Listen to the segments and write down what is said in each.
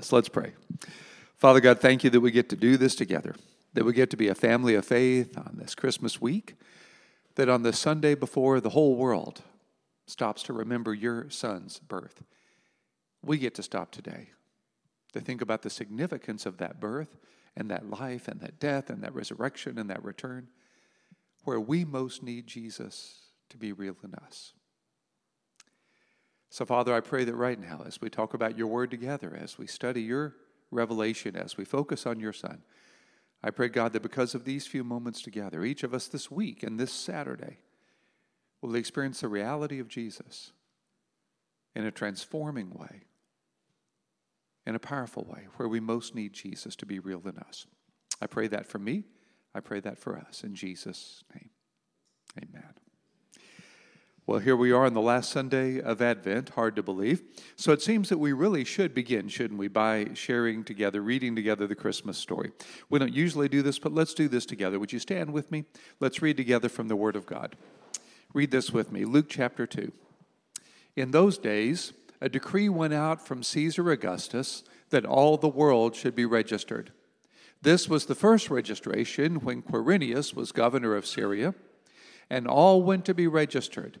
So let's pray. Father God, thank you that we get to do this together, that we get to be a family of faith on this Christmas week, that on the Sunday before the whole world stops to remember your son's birth. We get to stop today to think about the significance of that birth and that life and that death and that resurrection and that return, where we most need Jesus to be real in us. So, Father, I pray that right now, as we talk about your word together, as we study your revelation, as we focus on your son, I pray, God, that because of these few moments together, each of us this week and this Saturday will experience the reality of Jesus in a transforming way, in a powerful way, where we most need Jesus to be real in us. I pray that for me. I pray that for us. In Jesus' name, amen. Well, here we are on the last Sunday of Advent, hard to believe. So it seems that we really should begin, shouldn't we, by sharing together, reading together the Christmas story. We don't usually do this, but let's do this together. Would you stand with me? Let's read together from the Word of God. Read this with me, Luke chapter 2. In those days, a decree went out from Caesar Augustus that all the world should be registered. This was the first registration when Quirinius was governor of Syria, and all went to be registered,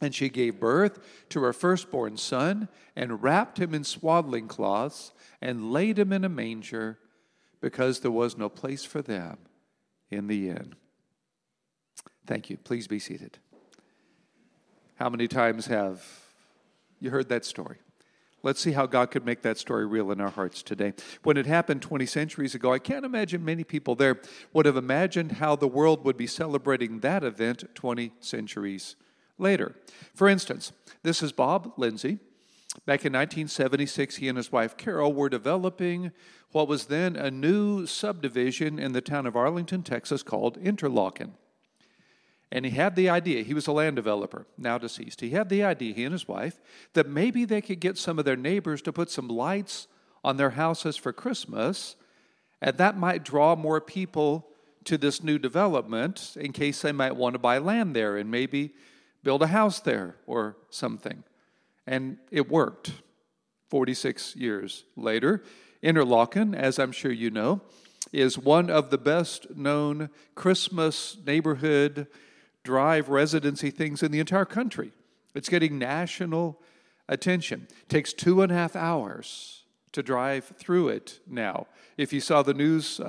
And she gave birth to her firstborn son and wrapped him in swaddling cloths and laid him in a manger because there was no place for them in the inn. Thank you. Please be seated. How many times have you heard that story? Let's see how God could make that story real in our hearts today. When it happened 20 centuries ago, I can't imagine many people there would have imagined how the world would be celebrating that event 20 centuries later. For instance, this is Bob Lindsay. Back in 1976, he and his wife Carol were developing what was then a new subdivision in the town of Arlington, Texas, called Interlochen. And he had the idea, he was a land developer, now deceased. He had the idea, he and his wife, that maybe they could get some of their neighbors to put some lights on their houses for Christmas, and that might draw more people to this new development in case they might want to buy land there and maybe build a house there or something. And it worked. 46 years later, Interlochen, as I'm sure you know, is one of the best known Christmas neighborhood drive residency things in the entire country. It's getting national attention. It takes 2.5 hours to drive through it now. If you saw the news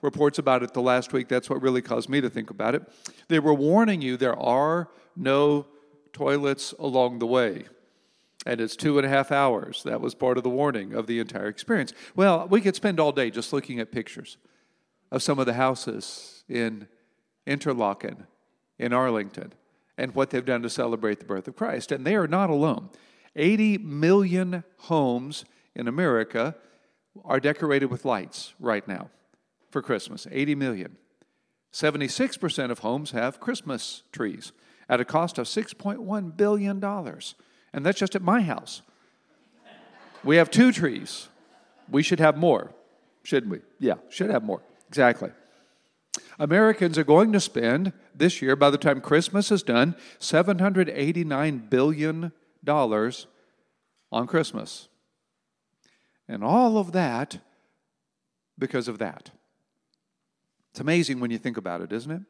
reports about it the last week, that's what really caused me to think about it. They were warning you there are no toilets along the way. And it's 2.5 hours. That was part of the warning of the entire experience. Well, we could spend all day just looking at pictures of some of the houses in Interlochen, in Arlington, and what they've done to celebrate the birth of Christ. And they are not alone. 80 million homes in America are decorated with lights right now for Christmas. 80 million. 76% of homes have Christmas trees at a cost of $6.1 billion. And that's just at my house. We have 2 trees. We should have more, shouldn't we? Yeah, should have more. Exactly. Americans are going to spend this year, by the time Christmas is done, $789 billion on Christmas. And all of that because of that. It's amazing when you think about it, isn't it?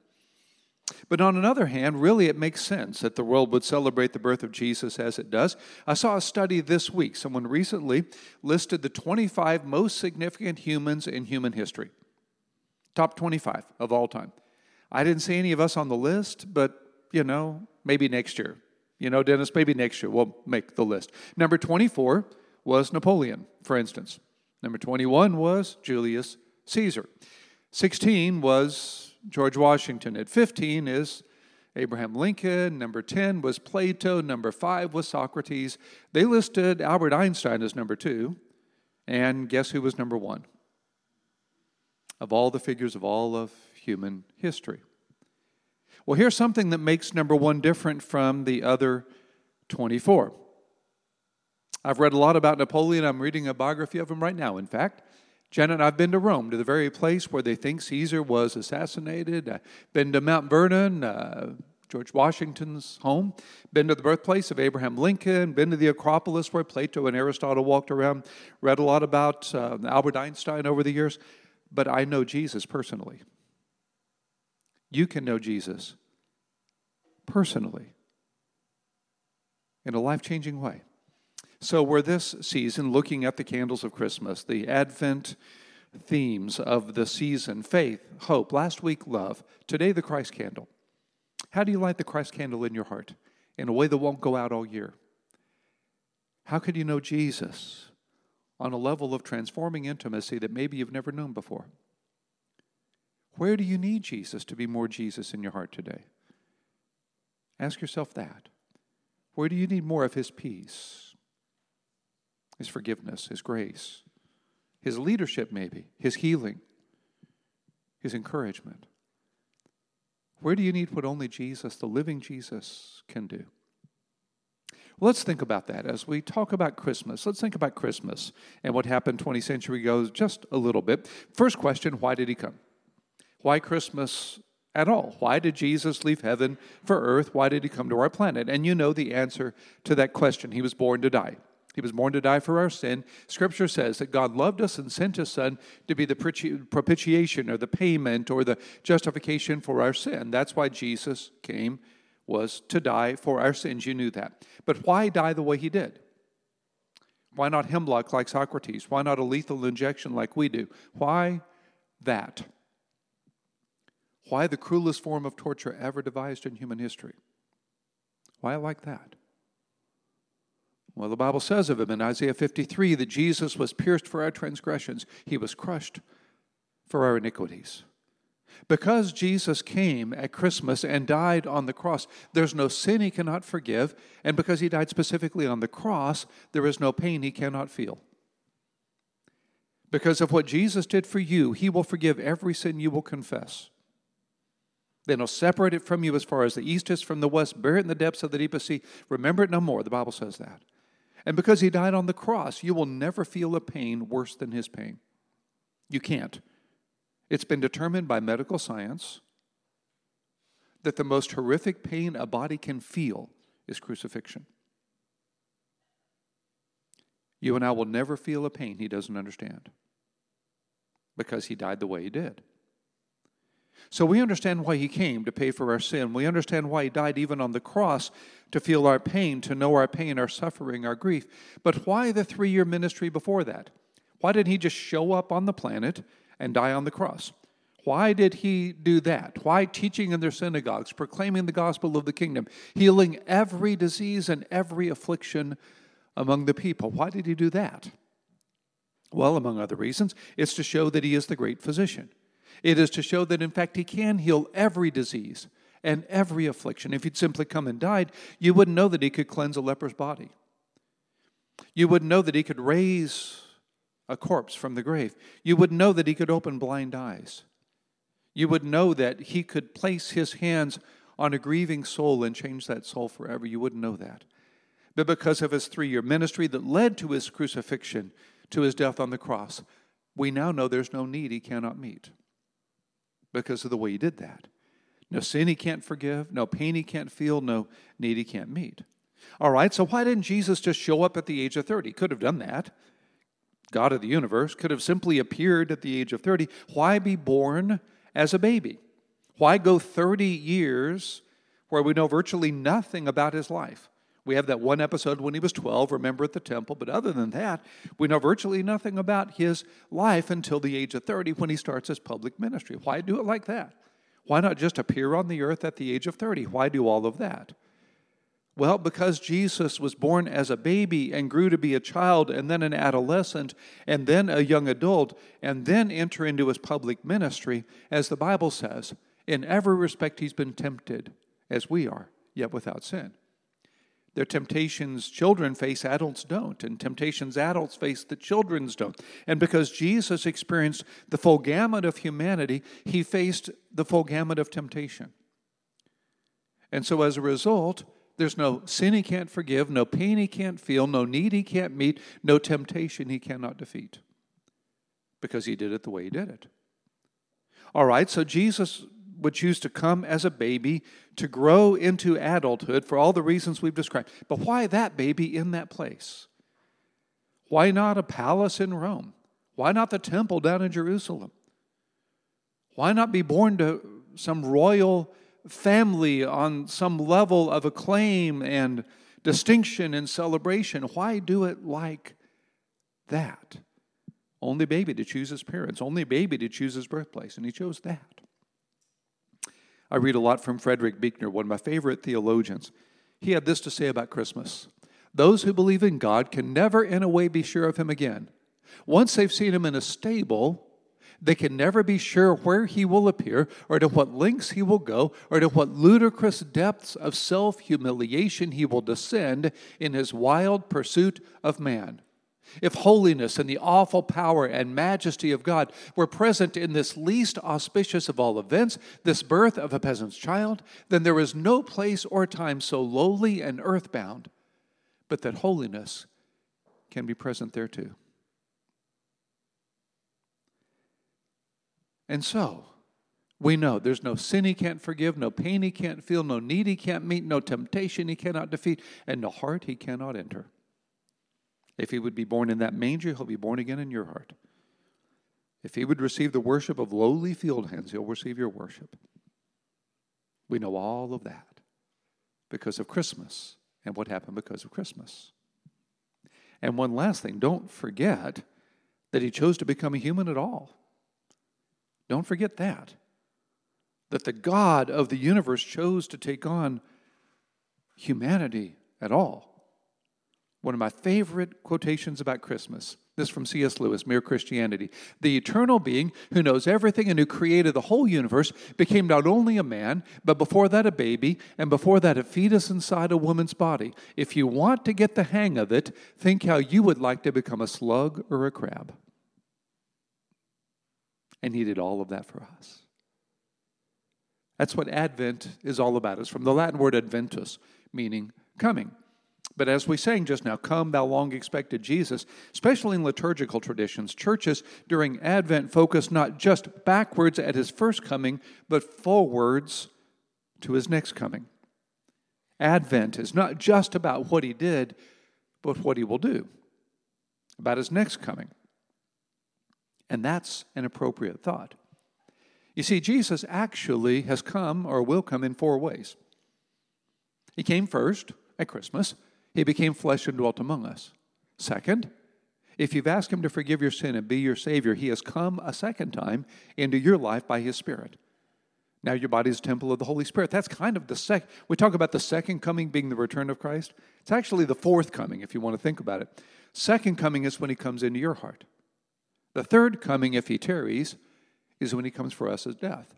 But on another hand, really it makes sense that the world would celebrate the birth of Jesus as it does. I saw a study this week. Someone recently listed the 25 most significant humans in human history. Top 25 of all time. I didn't see any of us on the list, but, you know, maybe next year. You know, Dennis, maybe next year we'll make the list. Number 24 was Napoleon, for instance. Number 21 was Julius Caesar. 16 was George Washington. At 15 is Abraham Lincoln. Number 10 was Plato. Number 5 was Socrates. They listed Albert Einstein as number 2. And guess who was number 1? Of all the figures of all of human history. Well, here's something that makes number one different from the other 24. I've read a lot about Napoleon. I'm reading a biography of him right now, in fact. Janet and I have been to Rome, to the very place where they think Caesar was assassinated. I've been to Mount Vernon, George Washington's home. Been to the birthplace of Abraham Lincoln. Been to the Acropolis where Plato and Aristotle walked around. Read a lot about Albert Einstein over the years. But I know Jesus personally. You can know Jesus personally in a life-changing way. So we're this season looking at the candles of Christmas, the Advent themes of the season, faith, hope, last week, love, today, the Christ candle. How do you light the Christ candle in your heart in a way that won't go out all year? How could you know Jesus on a level of transforming intimacy that maybe you've never known before? Where do you need Jesus to be more Jesus in your heart today? Ask yourself that. Where do you need more of His peace, His forgiveness, His grace, His leadership maybe, His healing, His encouragement? Where do you need what only Jesus, the living Jesus, can do? Well, let's think about that as we talk about Christmas. Let's think about Christmas and what happened 20 centuries ago just a little bit. First question, why did He come? Why Christmas at all? Why did Jesus leave heaven for earth? Why did He come to our planet? And you know the answer to that question. He was born to die. He was born to die for our sin. Scripture says that God loved us and sent His Son to be the propitiation or the payment or the justification for our sin. That's why Jesus came, was to die for our sins. You knew that. But why die the way He did? Why not hemlock like Socrates? Why not a lethal injection like we do? Why that? Why the cruelest form of torture ever devised in human history? Why like that? Well, the Bible says of Him in Isaiah 53 that Jesus was pierced for our transgressions. He was crushed for our iniquities. Because Jesus came at Christmas and died on the cross, there's no sin He cannot forgive. And because He died specifically on the cross, there is no pain He cannot feel. Because of what Jesus did for you, He will forgive every sin you will confess. Then He'll separate it from you as far as the east is from the west, bury it in the depths of the deepest sea. Remember it no more. The Bible says that. And because He died on the cross, you will never feel a pain worse than His pain. You can't. It's been determined by medical science that the most horrific pain a body can feel is crucifixion. You and I will never feel a pain He doesn't understand because He died the way He did. So we understand why He came, to pay for our sin. We understand why He died even on the cross, to feel our pain, to know our pain, our suffering, our grief. But why the three-year ministry before that? Why didn't He just show up on the planet and die on the cross? Why did He do that? Why teaching in their synagogues, proclaiming the gospel of the kingdom, healing every disease and every affliction among the people? Why did He do that? Well, among other reasons, it's to show that He is the great physician. It is to show that, in fact, He can heal every disease and every affliction. If He'd simply come and died, you wouldn't know that He could cleanse a leper's body. You wouldn't know that He could raise a corpse from the grave. You wouldn't know that He could open blind eyes. You would know that He could place His hands on a grieving soul and change that soul forever. You wouldn't know that. But because of His three-year ministry that led to His crucifixion, to His death on the cross, we now know there's no need He cannot meet. Because of the way He did that. No sin He can't forgive, no pain He can't feel, no need He can't meet. All right, so why didn't Jesus just show up at the age of 30? He could have done that. God of the universe could have simply appeared at the age of 30. Why be born as a baby? Why go 30 years where we know virtually nothing about His life? We have that one episode when He was 12, remember, at the temple. But other than that, we know virtually nothing about His life until the age of 30 when He starts His public ministry. Why do it like that? Why not just appear on the earth at the age of 30? Why do all of that? Well, because Jesus was born as a baby and grew to be a child and then an adolescent and then a young adult and then enter into His public ministry, as the Bible says, in every respect He's been tempted as we are, yet without sin. Their temptations children face, adults don't. And temptations adults face, the children don't. And because Jesus experienced the full gamut of humanity, he faced the full gamut of temptation. And so as a result, there's no sin he can't forgive, no pain he can't feel, no need he can't meet, no temptation he cannot defeat. Because he did it the way he did it. All right, so Jesus would choose to come as a baby to grow into adulthood for all the reasons we've described. But why that baby in that place? Why not a palace in Rome? Why not the temple down in Jerusalem? Why not be born to some royal family on some level of acclaim and distinction and celebration? Why do it like that? Only baby to choose his parents, only baby to choose his birthplace, and he chose that. I read a lot from Frederick Buechner, one of my favorite theologians. He had this to say about Christmas. Those who believe in God can never in a way be sure of him again. Once they've seen him in a stable, they can never be sure where he will appear or to what lengths he will go or to what ludicrous depths of self-humiliation he will descend in his wild pursuit of man. If holiness and the awful power and majesty of God were present in this least auspicious of all events, this birth of a peasant's child, then there is no place or time so lowly and earthbound, but that holiness can be present there too. And so, we know there's no sin he can't forgive, no pain he can't feel, no need he can't meet, no temptation he cannot defeat, and no heart he cannot enter. If he would be born in that manger, he'll be born again in your heart. If he would receive the worship of lowly field hands, he'll receive your worship. We know all of that because of Christmas and what happened because of Christmas. And one last thing, don't forget that he chose to become a human at all. Don't forget that the God of the universe chose to take on humanity at all. One of my favorite quotations about Christmas, this from C.S. Lewis, Mere Christianity. The eternal being who knows everything and who created the whole universe became not only a man, but before that a baby, and before that a fetus inside a woman's body. If you want to get the hang of it, think how you would like to become a slug or a crab. And he did all of that for us. That's what Advent is all about. It's from the Latin word adventus, meaning coming. But as we sang just now, come thou long expected Jesus, especially in liturgical traditions, churches during Advent focus not just backwards at his first coming, but forwards to his next coming. Advent is not just about what he did, but what he will do, about his next coming. And that's an appropriate thought. You see, Jesus actually has come or will come in four ways. He came first at Christmas. He became flesh and dwelt among us. Second, if you've asked him to forgive your sin and be your Savior, he has come a second time into your life by his Spirit. Now your body is a temple of the Holy Spirit. That's kind of the second. We talk about the second coming being the return of Christ. It's actually the fourth coming, if you want to think about it. Second coming is when he comes into your heart. The third coming, if he tarries, is when he comes for us as death.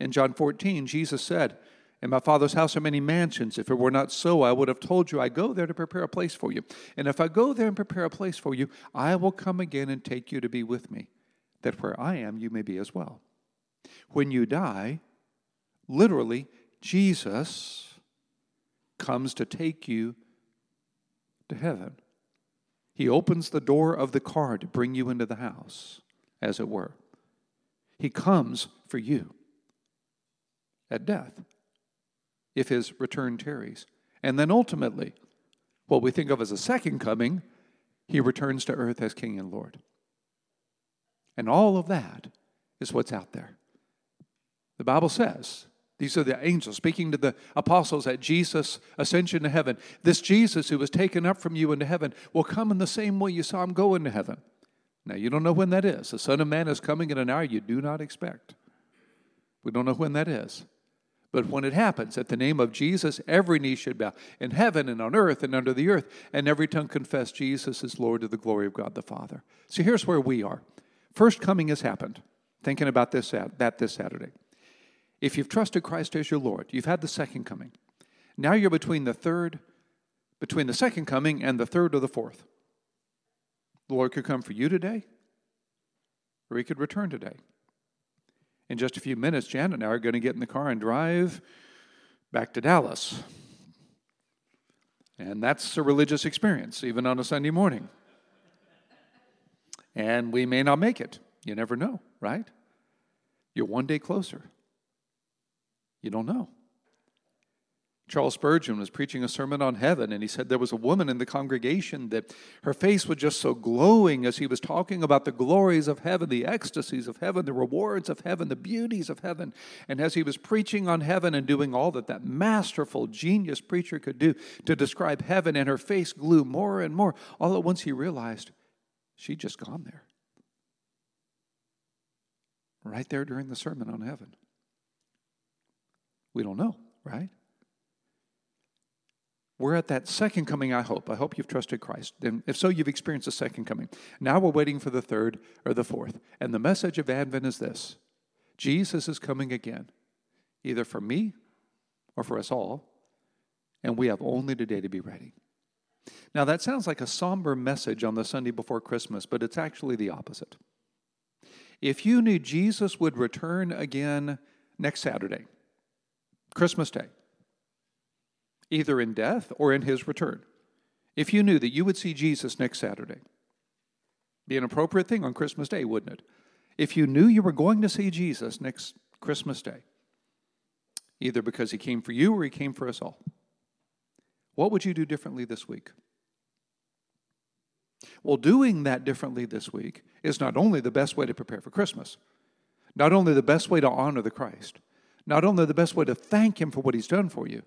In John 14, Jesus said, "In my Father's house are many mansions. If it were not so, I would have told you, I go there to prepare a place for you. And if I go there and prepare a place for you, I will come again and take you to be with me, that where I am, you may be as well." When you die, literally, Jesus comes to take you to heaven. He opens the door of the car to bring you into the house, as it were. He comes for you at death, if his return tarries. And then ultimately, what we think of as a second coming, he returns to earth as King and Lord. And all of that is what's out there. The Bible says, these are the angels speaking to the apostles at Jesus' ascension to heaven. This Jesus who was taken up from you into heaven will come in the same way you saw him go into heaven. Now, you don't know when that is. The Son of Man is coming in an hour you do not expect. We don't know when that is. But when it happens, at the name of Jesus, every knee should bow in heaven and on earth and under the earth, and every tongue confess Jesus is Lord to the glory of God the Father. So here's where we are. First coming has happened. Thinking about this Saturday. If you've trusted Christ as your Lord, you've had the second coming. Now you're between the third between the second coming and the third or the fourth. The Lord could come for you today, or he could return today. In just a few minutes, Janet and I are going to get in the car and drive back to Dallas. And that's a religious experience, even on a Sunday morning. And we may not make it. You never know, right? You're one day closer. You don't know. Charles Spurgeon was preaching a sermon on heaven, and he said there was a woman in the congregation that her face was just so glowing as he was talking about the glories of heaven, the ecstasies of heaven, the rewards of heaven, the beauties of heaven. And as he was preaching on heaven and doing all that that masterful, genius preacher could do to describe heaven, and her face grew more and more, all at once he realized she'd just gone there. Right there during the sermon on heaven. We don't know, right? We're at that second coming, I hope. I hope you've trusted Christ. And if so, you've experienced the second coming. Now we're waiting for the third or the fourth. And the message of Advent is this. Jesus is coming again, either for me or for us all. And we have only today to be ready. Now that sounds like a somber message on the Sunday before Christmas, but it's actually the opposite. If you knew Jesus would return again next Saturday, Christmas Day, either in death or in his return, if you knew that you would see Jesus next Saturday, be an appropriate thing on Christmas Day, wouldn't it? If you knew you were going to see Jesus next Christmas Day, either because he came for you or he came for us all, what would you do differently this week? Well, doing that differently this week is not only the best way to prepare for Christmas, not only the best way to honor the Christ, not only the best way to thank him for what he's done for you,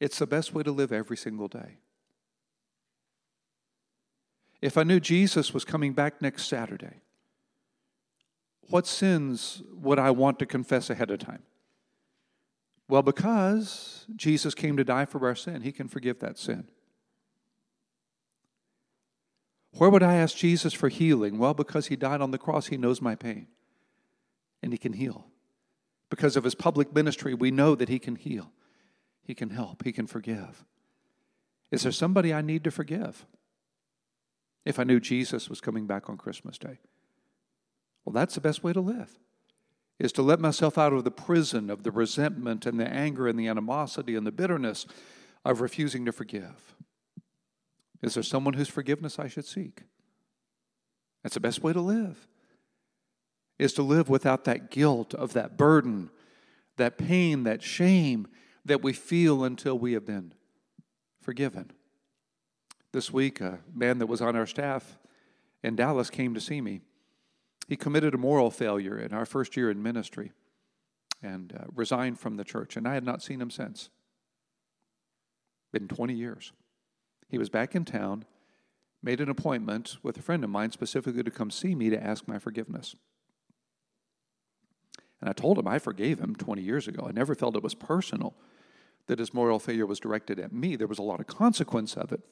it's the best way to live every single day. If I knew Jesus was coming back next Saturday, what sins would I want to confess ahead of time? Well, because Jesus came to die for our sin, he can forgive that sin. Where would I ask Jesus for healing? Well, because he died on the cross, he knows my pain, and he can heal. Because of his public ministry, we know that he can heal. He can help. He can forgive. Is there somebody I need to forgive? If I knew Jesus was coming back on Christmas Day. Well, that's the best way to live, is to let myself out of the prison of the resentment and the anger and the animosity and the bitterness of refusing to forgive. Is there someone whose forgiveness I should seek? That's the best way to live, is to live without that guilt of that burden, that pain, that shame that we feel until we have been forgiven. This week, a man that was on our staff in Dallas came to see me. He committed a moral failure in our first year in ministry and resigned from the church, and I had not seen him since. Been 20 years. He was back in town, made an appointment with a friend of mine specifically to come see me to ask my forgiveness. And I told him I forgave him 20 years ago. I never felt it was personal, that his moral failure was directed at me. There was a lot of consequence of it,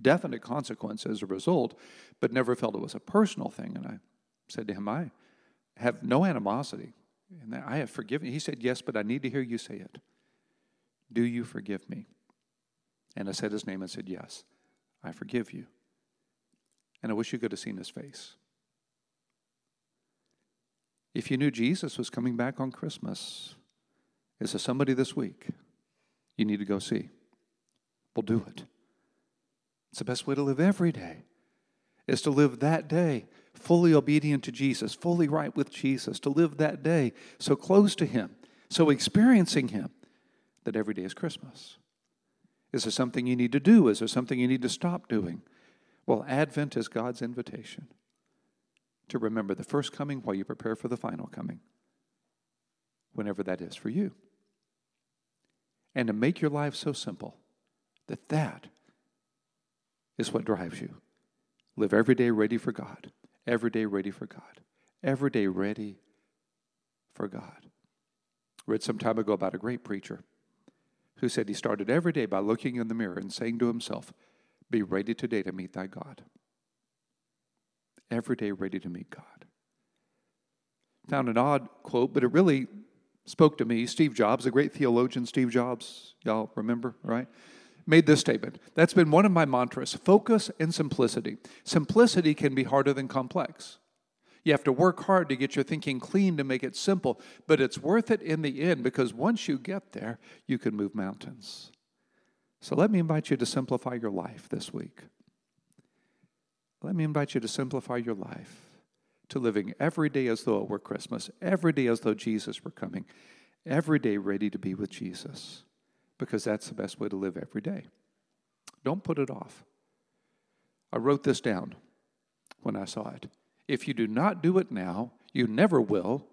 definite consequence as a result, but never felt it was a personal thing. And I said to him, I have no animosity, and I have forgiven you. He said, yes, but I need to hear you say it. Do you forgive me? And I said his name and said, yes, I forgive you. And I wish you could have seen his face. If you knew Jesus was coming back on Christmas, is there somebody this week you need to go see? Well, do it. It's the best way to live every day, is to live that day fully obedient to Jesus, fully right with Jesus, to live that day so close to him, so experiencing him, that every day is Christmas. Is there something you need to do? Is there something you need to stop doing? Well, Advent is God's invitation to remember the first coming while you prepare for the final coming, whenever that is for you. And to make your life so simple that that is what drives you. Live every day ready for God, every day ready for God, every day ready for God. Read some time ago about a great preacher who said he started every day by looking in the mirror and saying to himself, be ready today to meet thy God. Every day ready to meet God. Found an odd quote, but it really spoke to me. Steve Jobs, the great theologian Steve Jobs, y'all remember, right? made this statement. That's been one of my mantras, focus and simplicity. Simplicity can be harder than complex. You have to work hard to get your thinking clean to make it simple, but it's worth it in the end because once you get there, you can move mountains. So let me invite you to simplify your life this week. Let me invite you to simplify your life to living every day as though it were Christmas, every day as though Jesus were coming, every day ready to be with Jesus, because that's the best way to live every day. Don't put it off. I wrote this down when I saw it. If you do not do it now, you never will,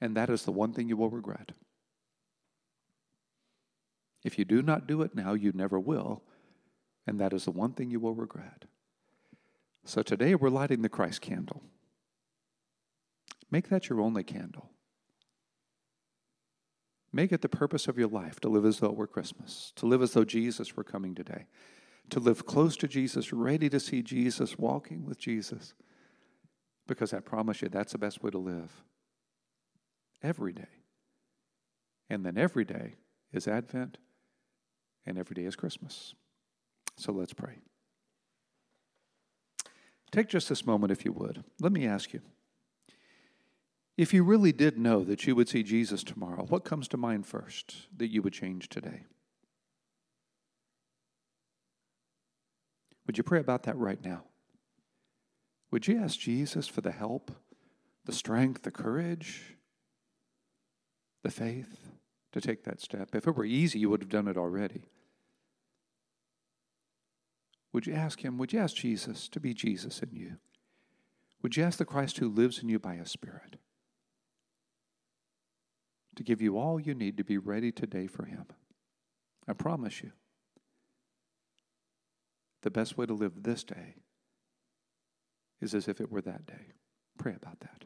and that is the one thing you will regret. If you do not do it now, you never will, and that is the one thing you will regret. So today we're lighting the Christ candle. Make that your only candle. Make it the purpose of your life to live as though it were Christmas, to live as though Jesus were coming today, to live close to Jesus, ready to see Jesus, walking with Jesus, because I promise you that's the best way to live. Every day. And then every day is Advent, and every day is Christmas. So let's pray. Take just this moment, if you would. Let me ask you. If you really did know that you would see Jesus tomorrow, what comes to mind first that you would change today? Would you pray about that right now? Would you ask Jesus for the help, the strength, the courage, the faith to take that step? If it were easy, you would have done it already. Would you ask him, would you ask Jesus to be Jesus in you? Would you ask the Christ who lives in you by his Spirit to give you all you need to be ready today for him? I promise you, the best way to live this day is as if it were that day. Pray about that.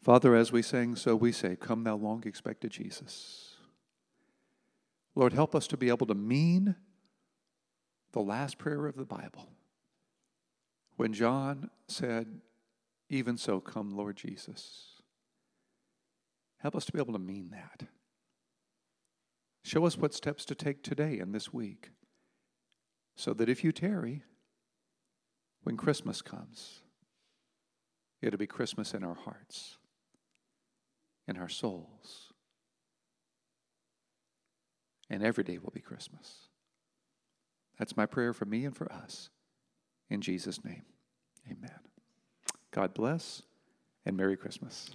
Father, as we sang, so we say, come thou long expected Jesus. Lord, help us to be able to mean the last prayer of the Bible. When John said, even so, come Lord Jesus. Help us to be able to mean that. Show us what steps to take today and this week, so that if you tarry, when Christmas comes, it'll be Christmas in our hearts, in our souls. And every day will be Christmas. That's my prayer for me and for us. In Jesus' name, amen. God bless and Merry Christmas.